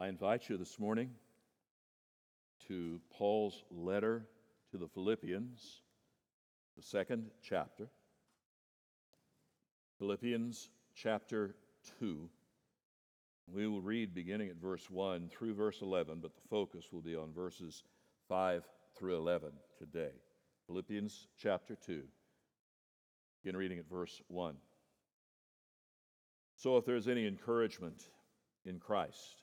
I invite you this morning to Paul's letter to the Philippians, the second chapter. Philippians chapter 2. We will read beginning at verse 1 through verse 11, but the focus will be on verses 5 through 11 today. Philippians chapter 2. Begin reading at verse 1. So if there's any encouragement in Christ,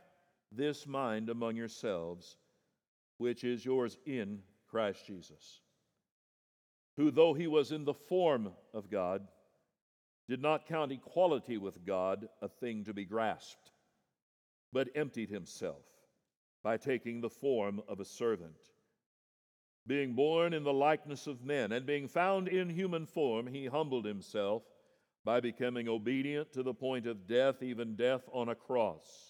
this mind among yourselves, which is yours in Christ Jesus, who, though he was in the form of God, did not count equality with God a thing to be grasped, but emptied himself by taking the form of a servant. Being born in the likeness of men and being found in human form, he humbled himself by becoming obedient to the point of death, even death on a cross.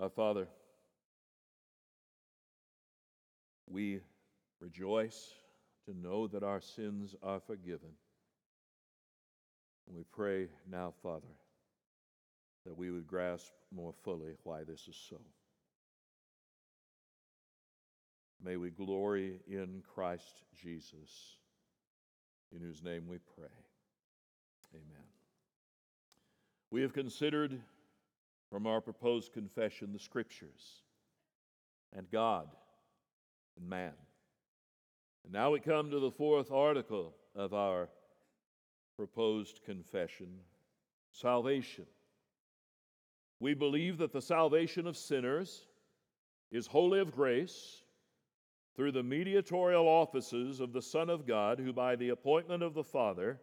Our Father, we rejoice to know that our sins are forgiven. We pray now, Father, that we would grasp more fully why this is so. May we glory in Christ Jesus, in whose name we pray. Amen. We have considered from our proposed confession the Scriptures and God and man. And now we come to the fourth article of our proposed confession, salvation. We believe that the salvation of sinners is wholly of grace, through the mediatorial offices of the Son of God, who by the appointment of the Father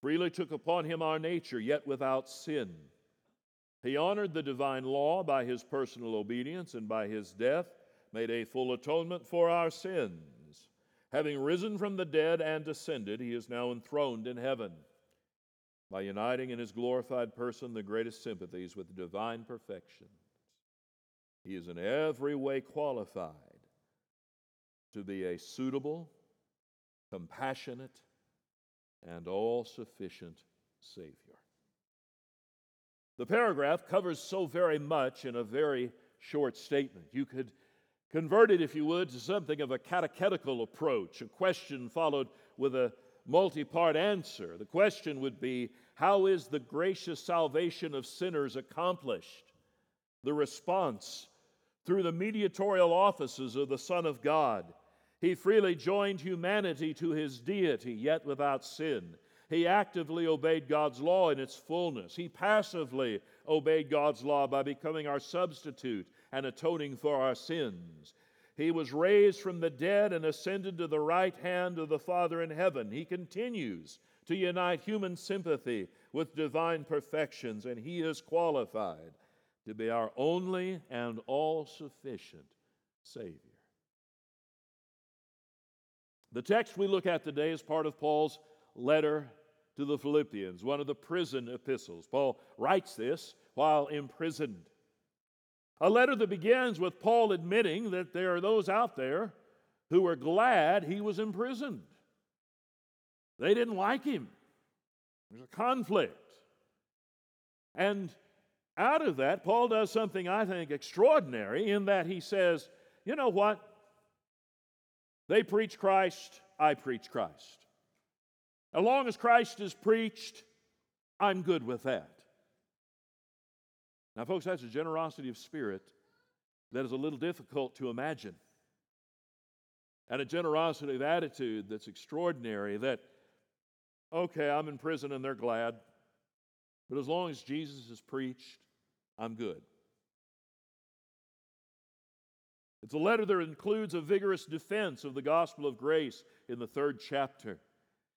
freely took upon him our nature, yet without sin. He honored the divine law by his personal obedience, and by his death made a full atonement for our sins. Having risen from the dead and descended, he is now enthroned in heaven, by uniting in his glorified person the greatest sympathies with divine perfection. He is in every way qualified to be a suitable, compassionate, and all-sufficient Savior. The paragraph covers so very much in a very short statement. You could convert it, if you would, to something of a catechetical approach, a question followed with a multi-part answer. The question would be, how is the gracious salvation of sinners accomplished? The response, through the mediatorial offices of the Son of God. He freely joined humanity to his deity, yet without sin. He actively obeyed God's law in its fullness. He passively obeyed God's law by becoming our substitute and atoning for our sins. He was raised from the dead and ascended to the right hand of the Father in heaven. He continues to unite human sympathy with divine perfections, and he is qualified to be our only and all-sufficient Savior. The text we look at today is part of Paul's letter to the Philippians, one of the prison epistles. Paul writes this while imprisoned. A letter that begins with Paul admitting that there are those out there who were glad he was imprisoned. They didn't like him. There's a conflict. And out of that, Paul does something, I think, extraordinary in that he says, you know what? They preach Christ, I preach Christ. As long as Christ is preached, I'm good with that. Now, folks, that's a generosity of spirit that is a little difficult to imagine, and a generosity of attitude that's extraordinary, that, okay, I'm in prison and they're glad, but as long as Jesus is preached, I'm good. It's a letter that includes a vigorous defense of the gospel of grace in the 3rd chapter.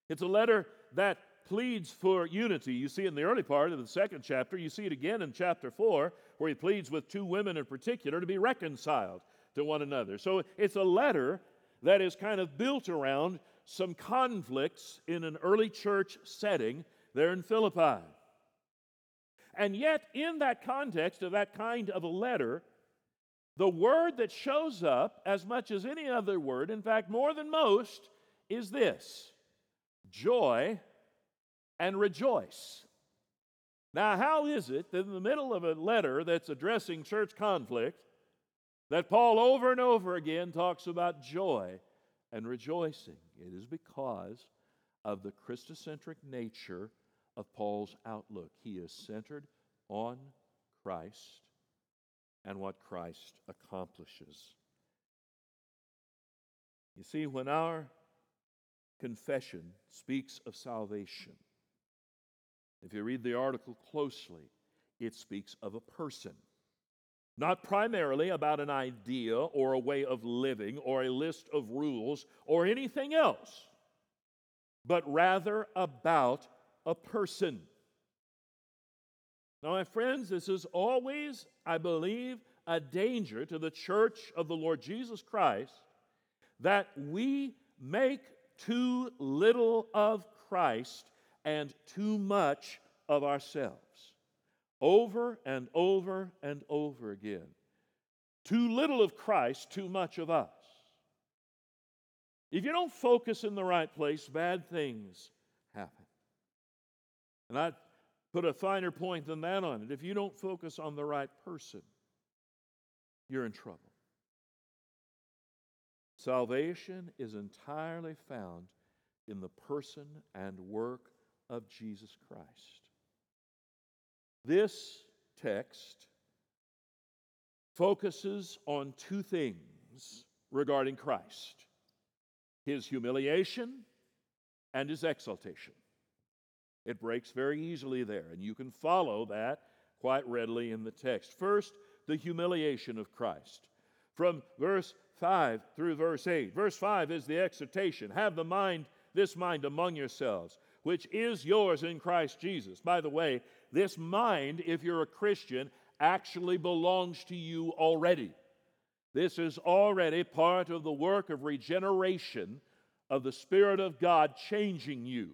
It's a letter that pleads for unity. You see in the early part of the 2nd chapter, you see it again in chapter 4, where he pleads with 2 women in particular to be reconciled to one another. So it's a letter that is kind of built around some conflicts in an early church setting there in Philippi. And yet, in that context of that kind of a letter, the word that shows up as much as any other word, in fact, more than most, is this: joy and rejoice. Now, how is it that in the middle of a letter that's addressing church conflict, that Paul over and over again talks about joy and rejoicing? It is because of the Christocentric nature of Paul's outlook. He is centered on Christ and what Christ accomplishes. You see, when our confession speaks of salvation, if you read the article closely, it speaks of a person. Not primarily about an idea or a way of living or a list of rules or anything else, but rather about a person. Now, my friends, this is always, I believe, a danger to the church of the Lord Jesus Christ, that we make too little of Christ and too much of ourselves. Over and over and over again. Too little of Christ, too much of us. If you don't focus in the right place, bad things happen. And I put a finer point than that on it. If you don't focus on the right person, you're in trouble. Salvation is entirely found in the person and work of Jesus Christ. This text focuses on 2 things regarding Christ: his humiliation and his exaltation. It breaks very easily there, and you can follow that quite readily in the text. First, the humiliation of Christ. From verse 5 through verse 8. Verse 5 is the exhortation. Have the mind, this mind among yourselves, which is yours in Christ Jesus. By the way, this mind, if you're a Christian, actually belongs to you already. This is already part of the work of regeneration of the Spirit of God changing you.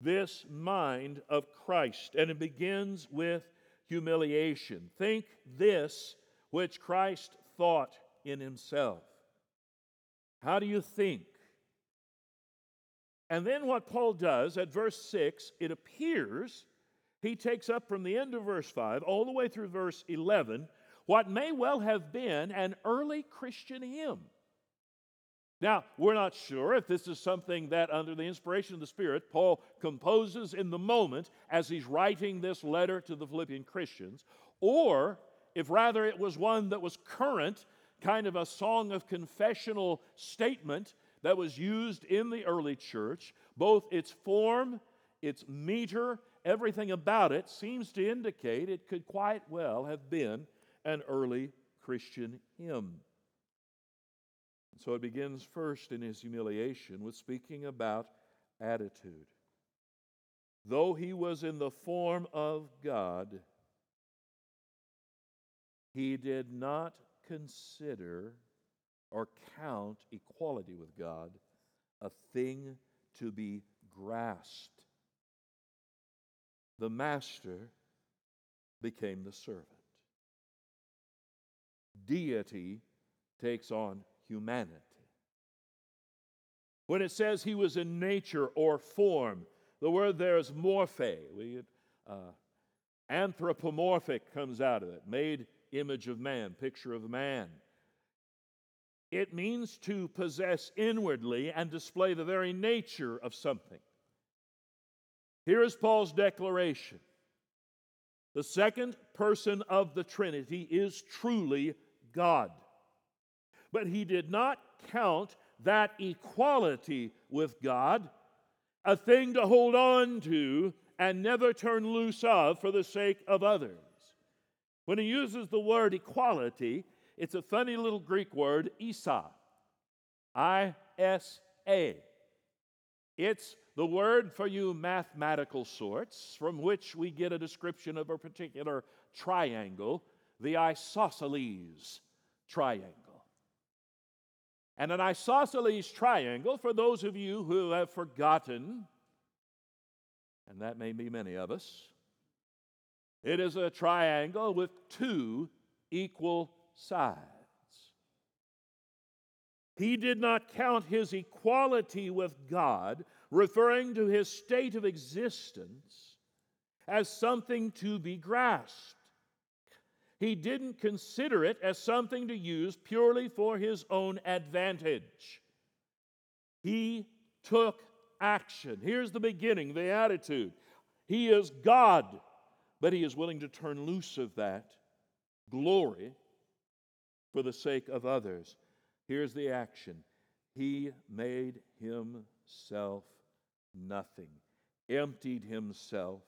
This mind of Christ. And it begins with humiliation. Think this which Christ thought in himself. How do you think? And then what Paul does at verse 6, it appears he takes up from the end of verse 5 all the way through verse 11 what may well have been an early Christian hymn. Now, we're not sure if this is something that under the inspiration of the Spirit Paul composes in the moment as he's writing this letter to the Philippian Christians, or if rather it was one that was current, kind of a song of confessional statement that was used in the early church. Both its form, its meter, everything about it seems to indicate it could quite well have been an early Christian hymn. And so it begins first in his humiliation with speaking about attitude. Though he was in the form of God, he did not consider or count equality with God a thing to be grasped. The master became the servant. Deity takes on humanity. When it says he was in nature or form, the word there is morphe. Anthropomorphic comes out of it. Made image of man, picture of man. It means to possess inwardly and display the very nature of something. Here is Paul's declaration. The second person of the Trinity is truly God. But he did not count that equality with God a thing to hold on to and never turn loose of for the sake of others. When he uses the word equality, it's a funny little Greek word, isa. I-S-A. It's the word for you mathematical sorts from which we get a description of a particular triangle, the isosceles triangle. And an isosceles triangle, for those of you who have forgotten, and that may be many of us, it is a triangle with two equal sides. He did not count his equality with God, referring to his state of existence, as something to be grasped. He didn't consider it as something to use purely for his own advantage. He took action. Here's the beginning, the attitude. He is God, but he is willing to turn loose of that glory for the sake of others. Here's the action. He made himself nothing, emptied himself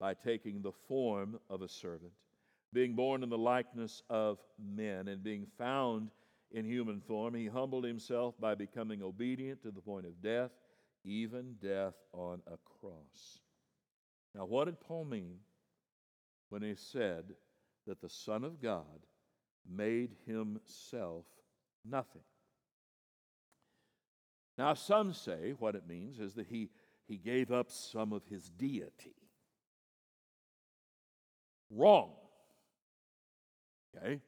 by taking the form of a servant, being born in the likeness of men, and being found in human form, he humbled himself by becoming obedient to the point of death, even death on a cross. Now, what did Paul mean when he said that the Son of God made himself nothing? Now, some say what it means is that he gave up some of his deity. Wrong. Okay?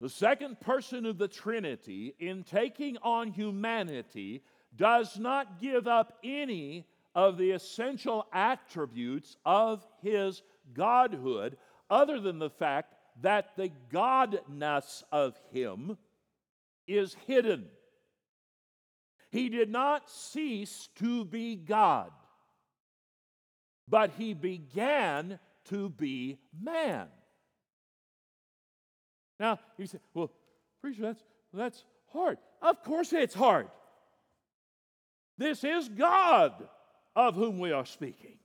The second person of the Trinity, in taking on humanity, does not give up any of the essential attributes of his godhood, other than the fact that the godness of him is hidden. He did not cease to be God, but he began to be man. Now, you say, well, preacher, that's hard. Of course it's hard. This is God of whom we are speaking.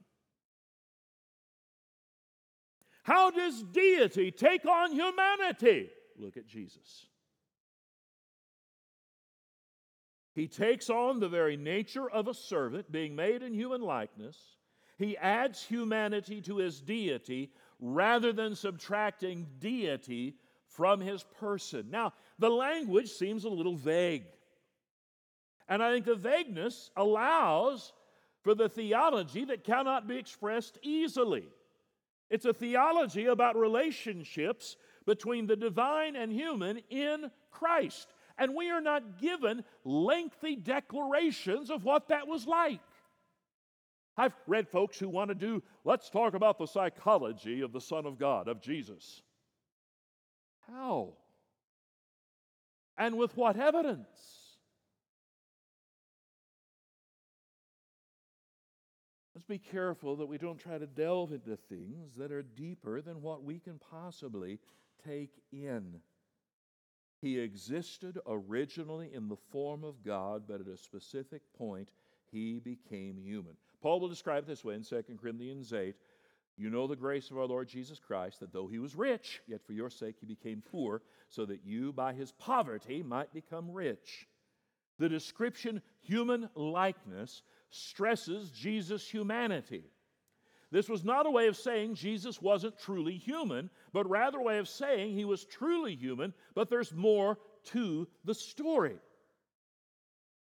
How does deity take on humanity? Look at Jesus. He takes on the very nature of a servant, being made in human likeness. He adds humanity to his deity rather than subtracting deity from his person. Now, the language seems a little vague. And I think the vagueness allows for the theology that cannot be expressed easily. It's a theology about relationships between the divine and human in Christ. And we are not given lengthy declarations of what that was like. I've read folks who want to do, let's talk about the psychology of the Son of God, of Jesus. How? And with what evidence? Let's be careful that we don't try to delve into things that are deeper than what we can possibly take in. He existed originally in the form of God, but at a specific point, he became human. Paul will describe it this way in 2 Corinthians 8. You know the grace of our Lord Jesus Christ, that though he was rich, yet for your sake he became poor, so that you by his poverty might become rich. The description human likeness stresses Jesus' humanity. This was not a way of saying Jesus wasn't truly human, but rather a way of saying he was truly human, but there's more to the story.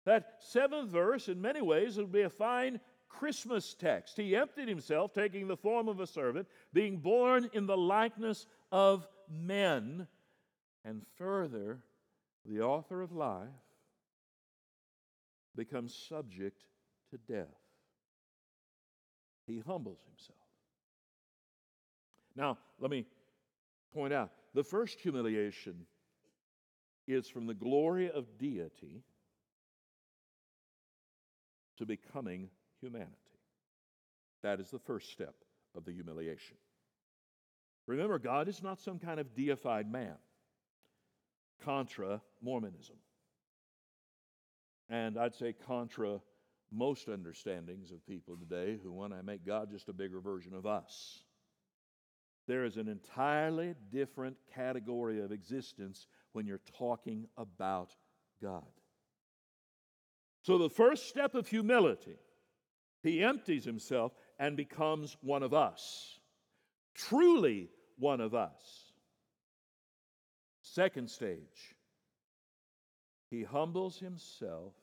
That seventh verse, in many ways, would be a fine Christmas text. He emptied himself, taking the form of a servant, being born in the likeness of men. And further, the author of life becomes subject to death. He humbles himself. Now, let me point out, the first humiliation is from the glory of deity to becoming humanity. That is the first step of the humiliation. Remember, God is not some kind of deified man, contra Mormonism. And I'd say contra most understandings of people today who want to make God just a bigger version of us. There is an entirely different category of existence when you're talking about God. So the first step of humility, he empties himself and becomes one of us, truly one of us. Second stage, he humbles himself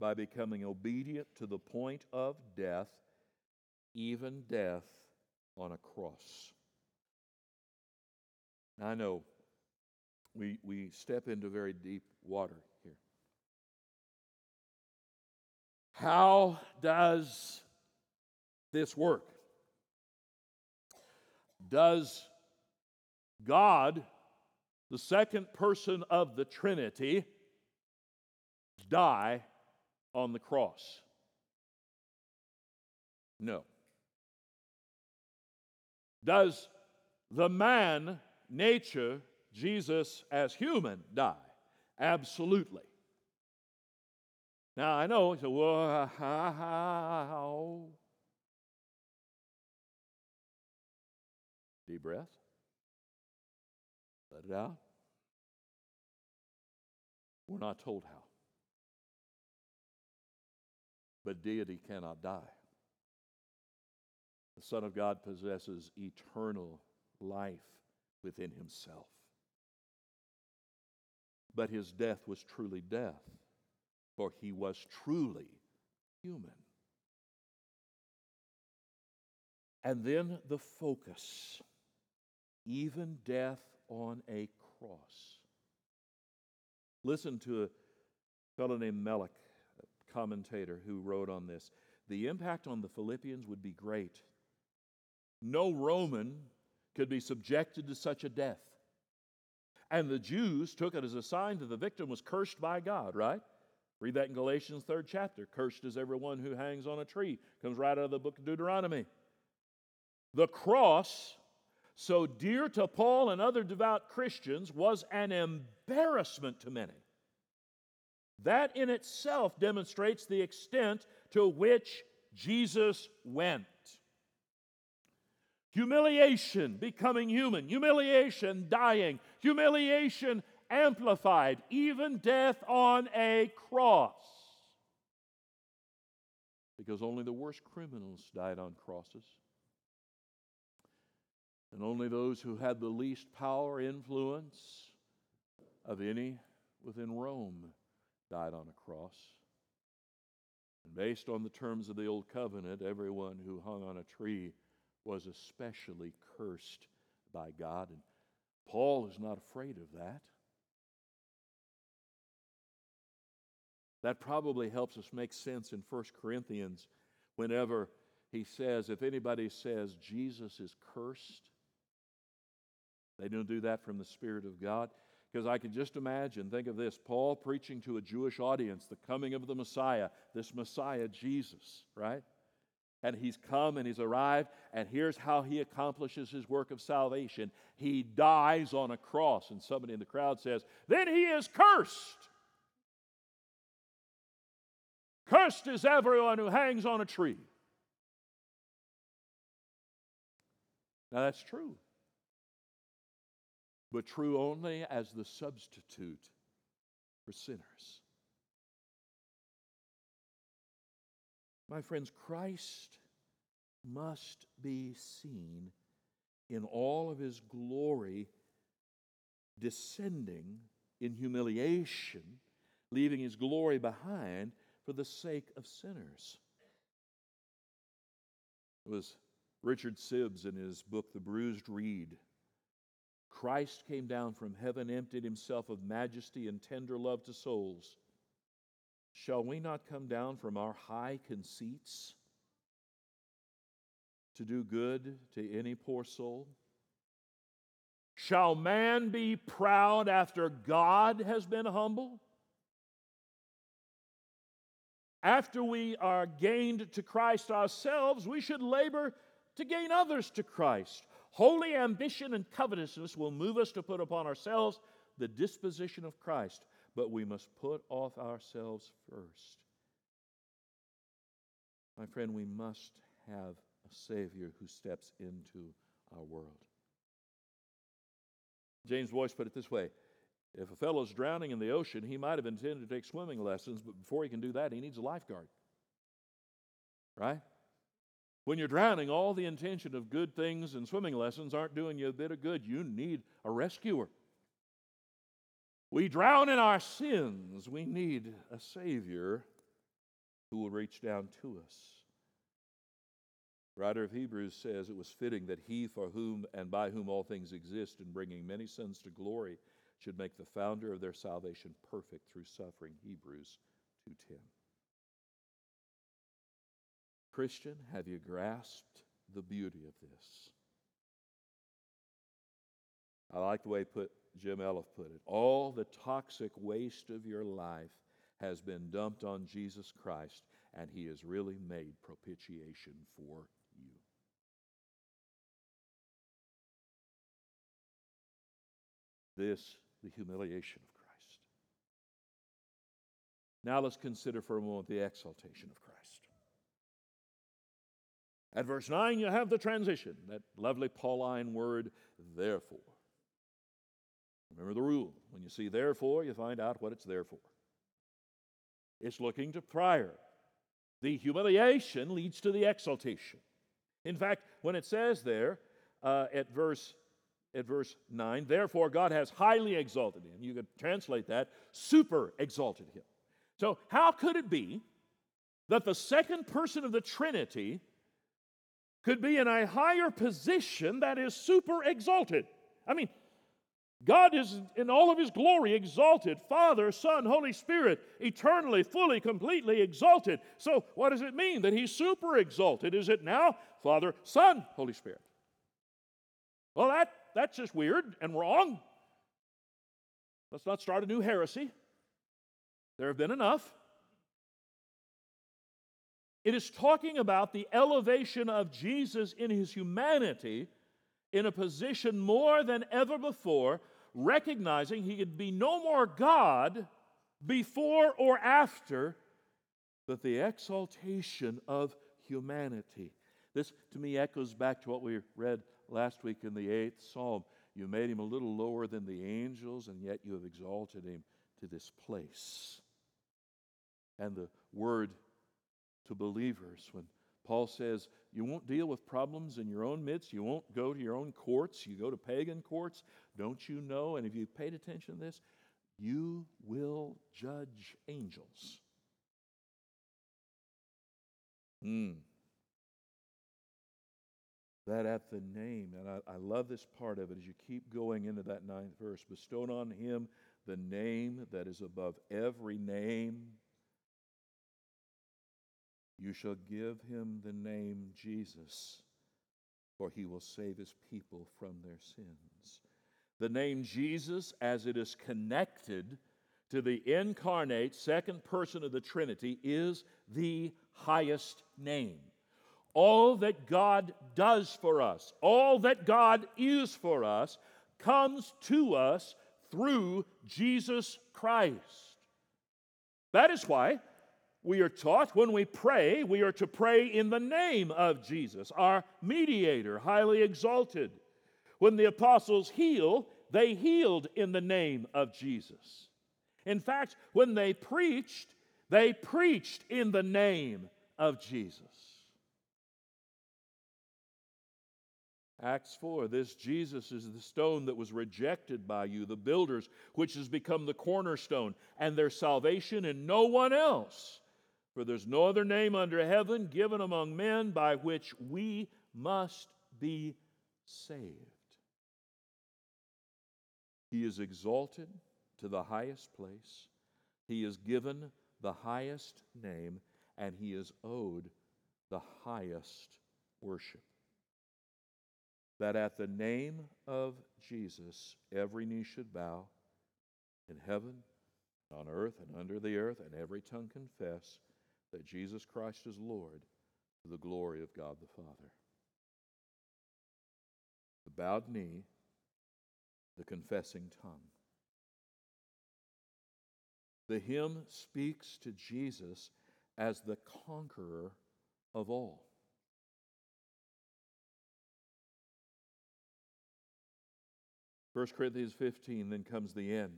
by becoming obedient to the point of death, even death on a cross. Now, I know we step into very deep water here. How does this work? Does God, the second person of the Trinity, die on the cross? No. Does the man nature, Jesus as human, die? Absolutely. Now I know, so, well, how? Deep breath. Let it out. We're not told how. But deity cannot die. The Son of God possesses eternal life within himself. But his death was truly death, for he was truly human. And then the focus, even death on a cross. Listen to a fellow named Melick, a commentator who wrote on this. The impact on the Philippians would be great. No Roman could be subjected to such a death. And the Jews took it as a sign that the victim was cursed by God, right? Read that in Galatians 3rd chapter. Cursed is everyone who hangs on a tree. Comes right out of the book of Deuteronomy. The cross, so dear to Paul and other devout Christians, was an embarrassment to many. That in itself demonstrates the extent to which Jesus went. Humiliation, becoming human. Humiliation, dying. Humiliation, amplified. Even death on a cross. Because only the worst criminals died on crosses. And only those who had the least power, influence of any within Rome died on a cross. And based on the terms of the Old Covenant, everyone who hung on a tree was especially cursed by God. And Paul is not afraid of that. That probably helps us make sense in 1 Corinthians whenever he says, if anybody says Jesus is cursed, they don't do that from the Spirit of God. Because I can just imagine, think of this, Paul preaching to a Jewish audience, the coming of the Messiah, this Messiah Jesus, right? And he's come and he's arrived, and here's how he accomplishes his work of salvation. He dies on a cross, and somebody in the crowd says, then he is cursed. Cursed is everyone who hangs on a tree. Now that's true, but true only as the substitute for sinners. My friends, Christ must be seen in all of his glory, descending in humiliation, leaving his glory behind for the sake of sinners. It was Richard Sibbes in his book, The Bruised Reed. Christ came down from heaven, emptied himself of majesty and tender love to souls. Shall we not come down from our high conceits to do good to any poor soul? Shall man be proud after God has been humble? After we are gained to Christ ourselves, we should labor to gain others to Christ. Holy ambition and covetousness will move us to put upon ourselves the disposition of Christ, but we must put off ourselves first. My friend, we must have a Savior who steps into our world. James Boyce put it this way: if a fellow's drowning in the ocean, he might have intended to take swimming lessons, but before he can do that, he needs a lifeguard. Right? When you're drowning, all the intention of good things and swimming lessons aren't doing you a bit of good. You need a rescuer. We drown in our sins. We need a Savior who will reach down to us. The writer of Hebrews says it was fitting that he for whom and by whom all things exist, in bringing many sons to glory, should make the founder of their salvation perfect through suffering. Hebrews 2:10. Christian, have you grasped the beauty of this? I like the way Jim Elliff put it. All the toxic waste of your life has been dumped on Jesus Christ, and he has really made propitiation for you. This, the humiliation of Christ. Now let's consider for a moment the exaltation of Christ. At verse 9, you have the transition, that lovely Pauline word, therefore. Remember the rule. When you see therefore, you find out what it's there for. It's looking to prior. The humiliation leads to the exaltation. In fact, when it says there at verse 9, therefore God has highly exalted him. You could translate that, super exalted him. So how could it be that the second person of the Trinity could be in a higher position that is super exalted? I mean, God is in all of his glory exalted, Father, Son, Holy Spirit, eternally, fully, completely exalted. So what does it mean that he's super exalted? Is it now Father, Son, Holy Spirit? Well, that's just weird and wrong. Let's not start a new heresy. There have been enough. It is talking about the elevation of Jesus in his humanity in a position more than ever before, recognizing he could be no more God before or after, but the exaltation of humanity. This, to me, echoes back to what we read last week in the 8th Psalm. You made him a little lower than the angels, and yet you have exalted him to this place. And the word to believers, when Paul says, you won't deal with problems in your own midst. You won't go to your own courts. You go to pagan courts. Don't you know? And if you paid attention to this, you will judge angels. That at the name, and I love this part of it as you keep going into that 9th verse, bestowed on him the name that is above every name. You shall give him the name Jesus, for he will save his people from their sins. The name Jesus, as it is connected to the incarnate second person of the Trinity, is the highest name. All that God does for us, all that God is for us, comes to us through Jesus Christ. That is why we are taught when we pray, we are to pray in the name of Jesus, our mediator, highly exalted. When the apostles heal, they healed in the name of Jesus. In fact, when they preached in the name of Jesus. Acts 4, this Jesus is the stone that was rejected by you, the builders, which has become the cornerstone, and their salvation in no one else. For there's no other name under heaven given among men by which we must be saved. He is exalted to the highest place. He is given the highest name, and he is owed the highest worship. That at the name of Jesus, every knee should bow in heaven, on earth, and under the earth, and every tongue confess that Jesus Christ is Lord, to the glory of God the Father. the bowed knee, the confessing tongue. The hymn speaks to Jesus as the conqueror of all. First Corinthians 15, then comes the end,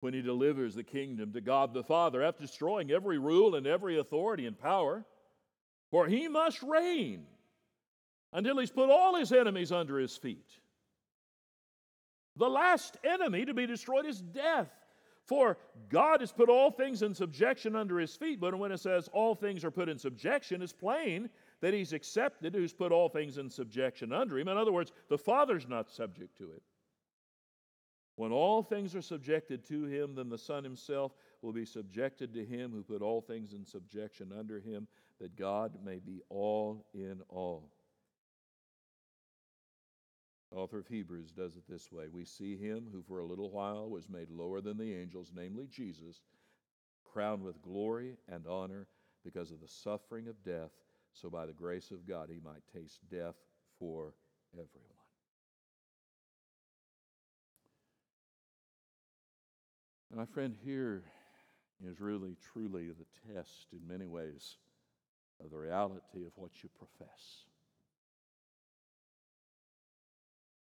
when he delivers the kingdom to God the Father after destroying every rule and every authority and power. For he must reign until he's put all his enemies under his feet. The last enemy to be destroyed is death. For God has put all things in subjection under his feet. But when it says all things are put in subjection, it's plain that he's accepted who's put all things in subjection under him. In other words, the Father's not subject to it. When all things are subjected to him, then the Son himself will be subjected to him who put all things in subjection under him, that God may be all in all. The author of Hebrews does it this way. We see him who for a little while was made lower than the angels, namely Jesus, crowned with glory and honor because of the suffering of death, so by the grace of God he might taste death for everyone. My friend, here is really, truly the test in many ways of the reality of what you profess.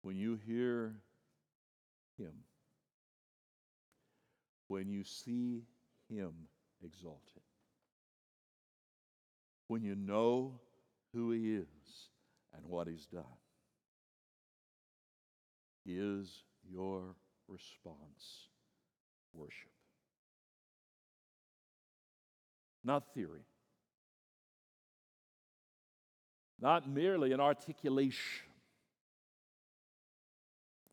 When you hear him, when you see him exalted, when you know who he is and what he's done, is your response worship? Not theory. Not merely an articulation.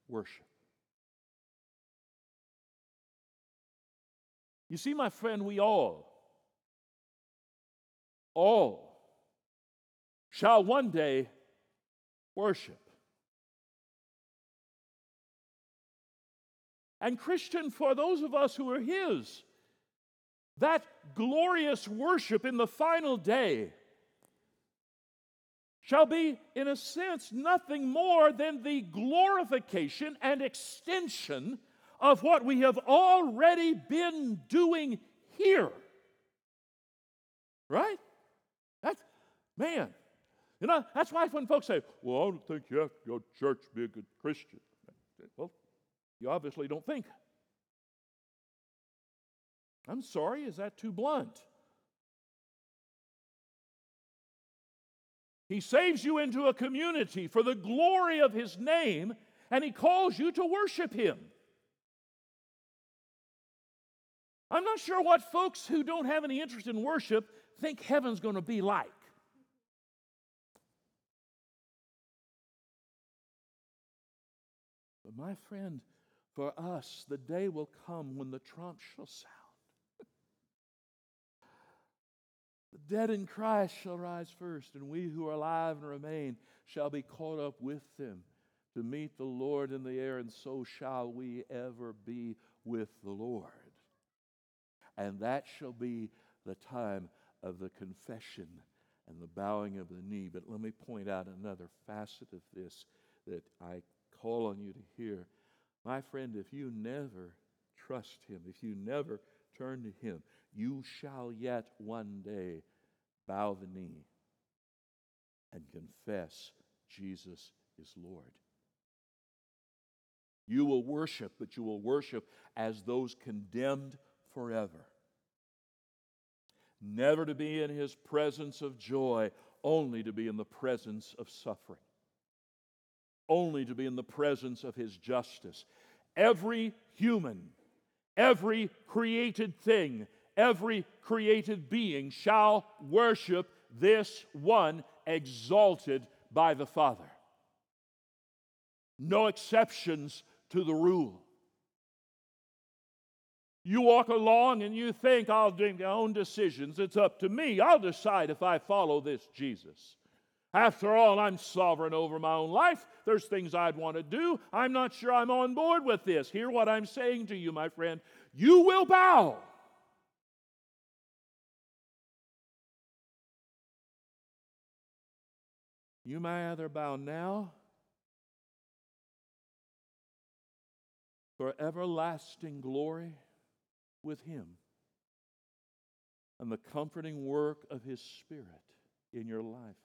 Worship. You see, my friend, we all shall one day worship. And Christian, for those of us who are his, that glorious worship in the final day shall be, in a sense, nothing more than the glorification and extension of what we have already been doing here. Right? That's why when folks say, well, I don't think you have to go to church to be a good Christian. Well, you obviously don't think. I'm sorry, is that too blunt? He saves you into a community for the glory of his name, and he calls you to worship him. I'm not sure what folks who don't have any interest in worship think heaven's going to be like. But my friend, for us, the day will come when the trump shall sound. The dead in Christ shall rise first, and we who are alive and remain shall be caught up with them to meet the Lord in the air, and so shall we ever be with the Lord. And that shall be the time of the confession and the bowing of the knee. But let me point out another facet of this that I call on you to hear. My friend, if you never trust him, if you never turn to him, you shall yet one day bow the knee and confess Jesus is Lord. You will worship, but you will worship as those condemned forever, never to be in his presence of joy, only to be in the presence of suffering, only to be in the presence of his justice. Every human, every created thing, every created being shall worship this one exalted by the Father. No exceptions to the rule. You walk along and you think, I'll make my own decisions. It's up to me. I'll decide if I follow this Jesus. After all, I'm sovereign over my own life. There's things I'd want to do. I'm not sure I'm on board with this. Hear what I'm saying to you, my friend. You will bow. You may either bow now for everlasting glory with Him and the comforting work of His Spirit in your life,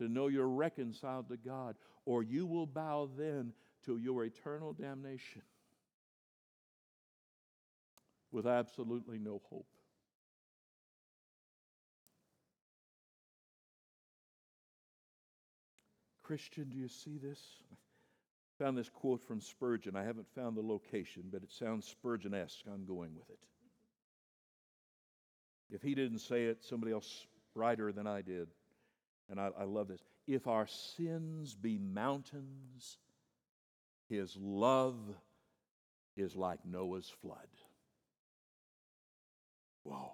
to know you're reconciled to God, or you will bow then to your eternal damnation with absolutely no hope. Christian, do you see this? I found this quote from Spurgeon. I haven't found the location, but it sounds Spurgeon-esque. I'm going with it. If he didn't say it, somebody else brighter than I did. And I love this. If our sins be mountains, His love is like Noah's flood. Whoa.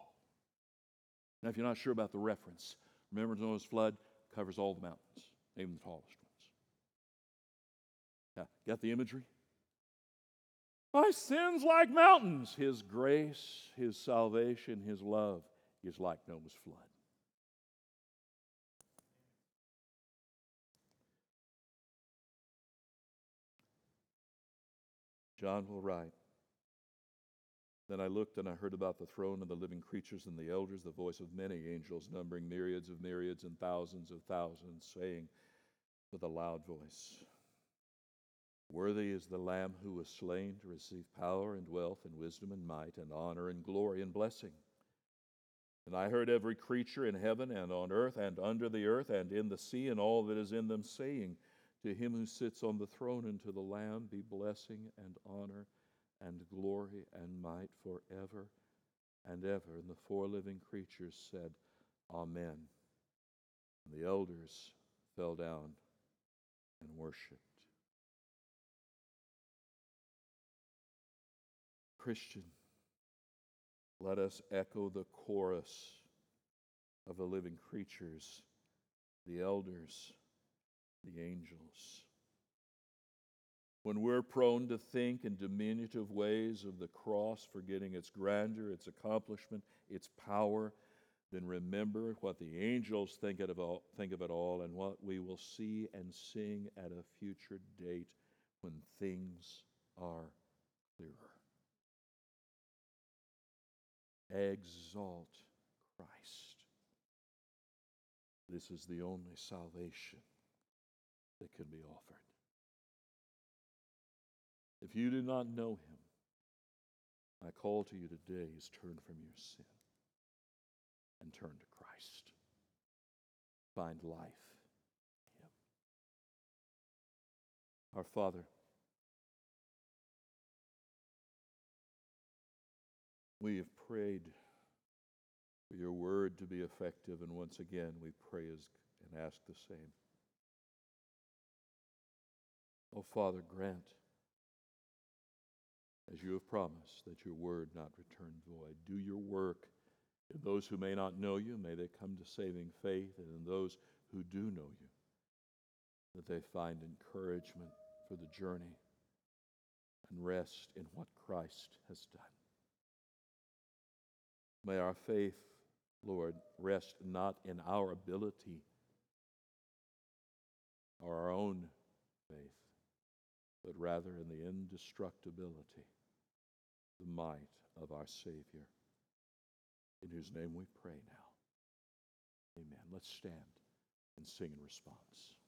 Now, if you're not sure about the reference, remember Noah's flood covers all the mountains, even the tallest ones. Now, got the imagery? My sin's like mountains. His grace, His salvation, His love is like Noah's flood. John will write, "Then I looked and I heard about the throne and the living creatures and the elders, the voice of many angels, numbering myriads of myriads and thousands of thousands, saying with a loud voice, 'Worthy is the Lamb who was slain to receive power and wealth and wisdom and might and honor and glory and blessing.' And I heard every creature in heaven and on earth and under the earth and in the sea and all that is in them saying, 'To Him who sits on the throne and to the Lamb be blessing and honor and glory and might forever and ever.' And the four living creatures said, 'Amen.' And the elders fell down and worshipped." Christian, let us echo the chorus of the living creatures, the elders, the angels. When we're prone to think in diminutive ways of the cross, forgetting its grandeur, its accomplishment, its power, then remember what the angels think of it all and what we will see and sing at a future date when things are clearer. Exalt Christ. This is the only salvation that can be offered. If you do not know Him, my call to you today is turn from your sin and turn to Christ. Find life in Him. Our Father, we have prayed for Your Word to be effective, and once again we pray and ask the same. Oh, Father, grant, as You have promised, that Your word not return void. Do Your work in those who may not know You. May they come to saving faith, and in those who do know You, that they find encouragement for the journey and rest in what Christ has done. May our faith, Lord, rest not in our ability or our own faith, but rather in the indestructibility, the might of our Savior, in whose name we pray now. Amen. Let's stand and sing in response.